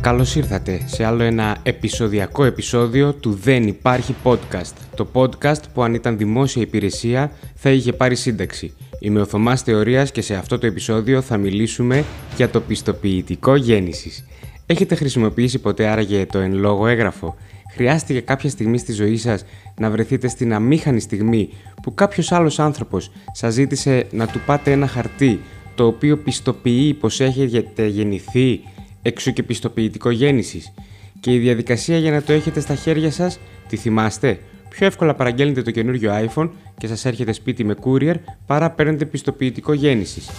Καλώς ήρθατε σε άλλο ένα επεισοδιακό επεισόδιο του Δεν Υπάρχει Podcast. Το podcast που αν ήταν δημόσια υπηρεσία θα είχε πάρει σύνταξη. Είμαι ο Θωμάς Θεωρίας και σε αυτό το επεισόδιο θα μιλήσουμε για το πιστοποιητικό γέννησης. Έχετε χρησιμοποιήσει ποτέ άραγε το εν λόγω έγγραφο? Χρειάστηκε κάποια στιγμή στη ζωή σας να βρεθείτε στην αμήχανη στιγμή που κάποιος άλλος άνθρωπος σας ζήτησε να του πάτε ένα χαρτί το οποίο πιστοποιεί πως έχετε γεννηθεί, εξού και πιστοποιητικό γέννησης? Και η διαδικασία για να το έχετε στα χέρια σας, τη θυμάστε? Πιο εύκολα παραγγέλνετε το καινούριο iPhone και σας έρχεται σπίτι με courier παρά παίρνετε πιστοποιητικό γέννησης.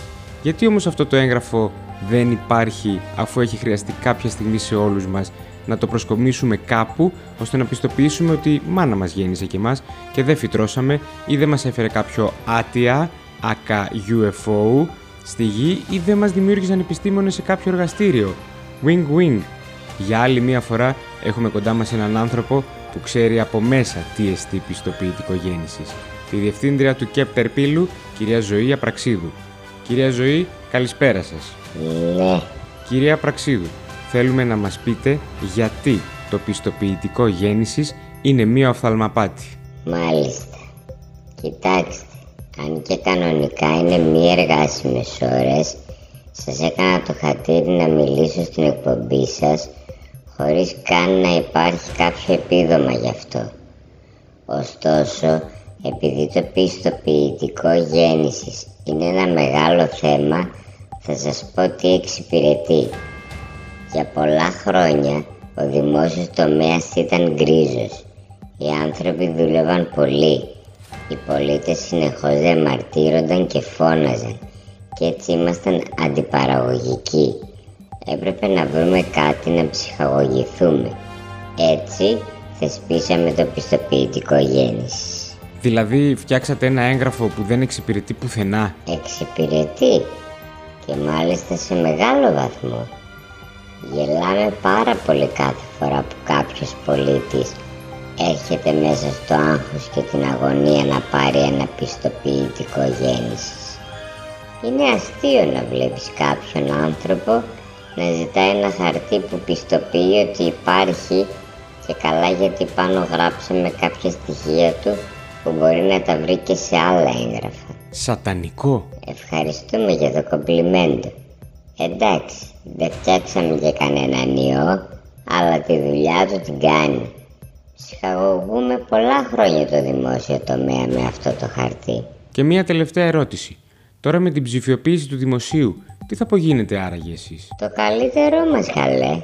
Γιατί όμως αυτό το έγγραφο δεν υπάρχει, αφού έχει χρειαστεί κάποια στιγμή σε όλους μας να το προσκομίσουμε κάπου ώστε να πιστοποιήσουμε ότι η μάνα μας γέννησε και εμάς και δεν φυτρώσαμε ή δεν μας έφερε κάποιο άτια, ακα UFO, στη γη ή δεν μας δημιούργησαν επιστήμονες σε κάποιο εργαστήριο. Wing wing. Για άλλη μία φορά έχουμε κοντά μας έναν άνθρωπο που ξέρει από μέσα τι εστί πιστοποιητικό γέννησης. Τη διευθύντρια του Κέπτερ Πύλου, κυρία Ζωή Απραξίδου. Κυρία Ζωή, καλησπέρα σας. Κυρία Απραξίδου, θέλουμε να μας πείτε γιατί το πιστοποιητικό γέννησης είναι μία οφθαλμαπάτη. Μάλιστα. Κοιτάξτε, αν και κανονικά είναι μία εργάσιμες ώρες, σας έκανα το χατήρι να μιλήσω στην εκπομπή σας χωρίς καν να υπάρχει κάποιο επίδομα γι' αυτό. Ωστόσο, επειδή το πιστοποιητικό γέννησης είναι ένα μεγάλο θέμα, θα σας πω τι εξυπηρετεί. Για πολλά χρόνια ο δημόσιος τομέας ήταν γκρίζος. Οι άνθρωποι δούλευαν πολύ. Οι πολίτες συνεχώς διαμαρτύρονταν και φώναζαν και έτσι ήμασταν αντιπαραγωγικοί. Έπρεπε να βρούμε κάτι να ψυχαγωγηθούμε. Έτσι θεσπίσαμε το πιστοποιητικό γέννησης. Δηλαδή φτιάξατε ένα έγγραφο που δεν εξυπηρετεί πουθενά? Εξυπηρετεί, και μάλιστα σε μεγάλο βαθμό. Γελάμε πάρα πολύ κάθε φορά που κάποιος πολίτης έρχεται μέσα στο άγχος και την αγωνία να πάρει ένα πιστοποιητικό γέννησης. Είναι αστείο να βλέπεις κάποιον άνθρωπο να ζητάει ένα χαρτί που πιστοποιεί ότι υπάρχει, και καλά γιατί πάνω γράψαμε κάποια στοιχεία του που μπορεί να τα βρει και σε άλλα έγγραφα. Σατανικό. Ευχαριστούμε για το κομπλιμέντο. Εντάξει, δεν φτιάξαμε για κανέναν ιό, αλλά τη δουλειά του την κάνει. Ψυχαγωγούμε πολλά χρόνια το δημόσιο τομέα με αυτό το χαρτί. Και μία τελευταία ερώτηση. Τώρα με την ψηφιοποίηση του δημοσίου, τι θα απογίνετε άραγε εσείς? Το καλύτερό μας, καλέ.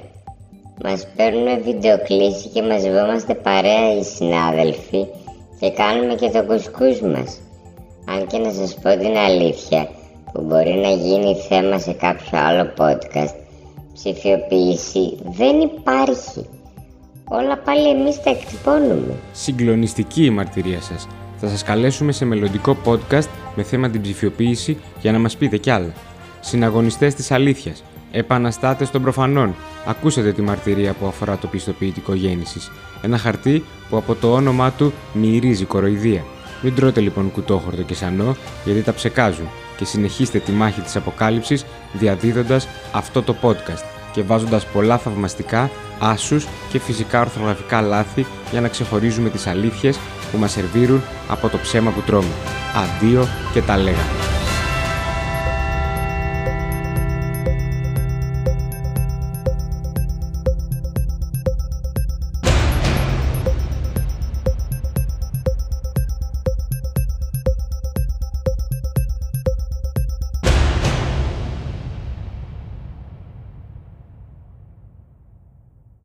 Μας παίρνουν βιντεοκλήση και μαζευόμαστε παρέα οι συνάδελφοι και κάνουμε και το κουσκούς μας. Αν και να σας πω την αλήθεια, που μπορεί να γίνει θέμα σε κάποιο άλλο podcast, ψηφιοποίηση δεν υπάρχει. Όλα πάλι εμείς τα εκτυπώνουμε. Συγκλονιστική η μαρτυρία σας. Θα σας καλέσουμε σε μελλοντικό podcast με θέμα την ψηφιοποίηση για να μας πείτε κι άλλα. Συναγωνιστές της αλήθειας, επαναστάτες των προφανών, ακούσατε τη μαρτυρία που αφορά το πιστοποιητικό γέννησης. Ένα χαρτί που από το όνομά του μυρίζει κοροϊδία. Μην τρώτε λοιπόν κουτόχορτο και σανό, γιατί τα ψεκάζουν, και συνεχίστε τη μάχη της αποκάλυψης διαδίδοντας αυτό το podcast και βάζοντας πολλά θαυμαστικά, άσους και φυσικά ορθογραφικά λάθη για να ξεχωρίζουμε τις αλήθειες που μας σερβίρουν από το ψέμα που τρώμε. Αντίο και τα λέγαμε.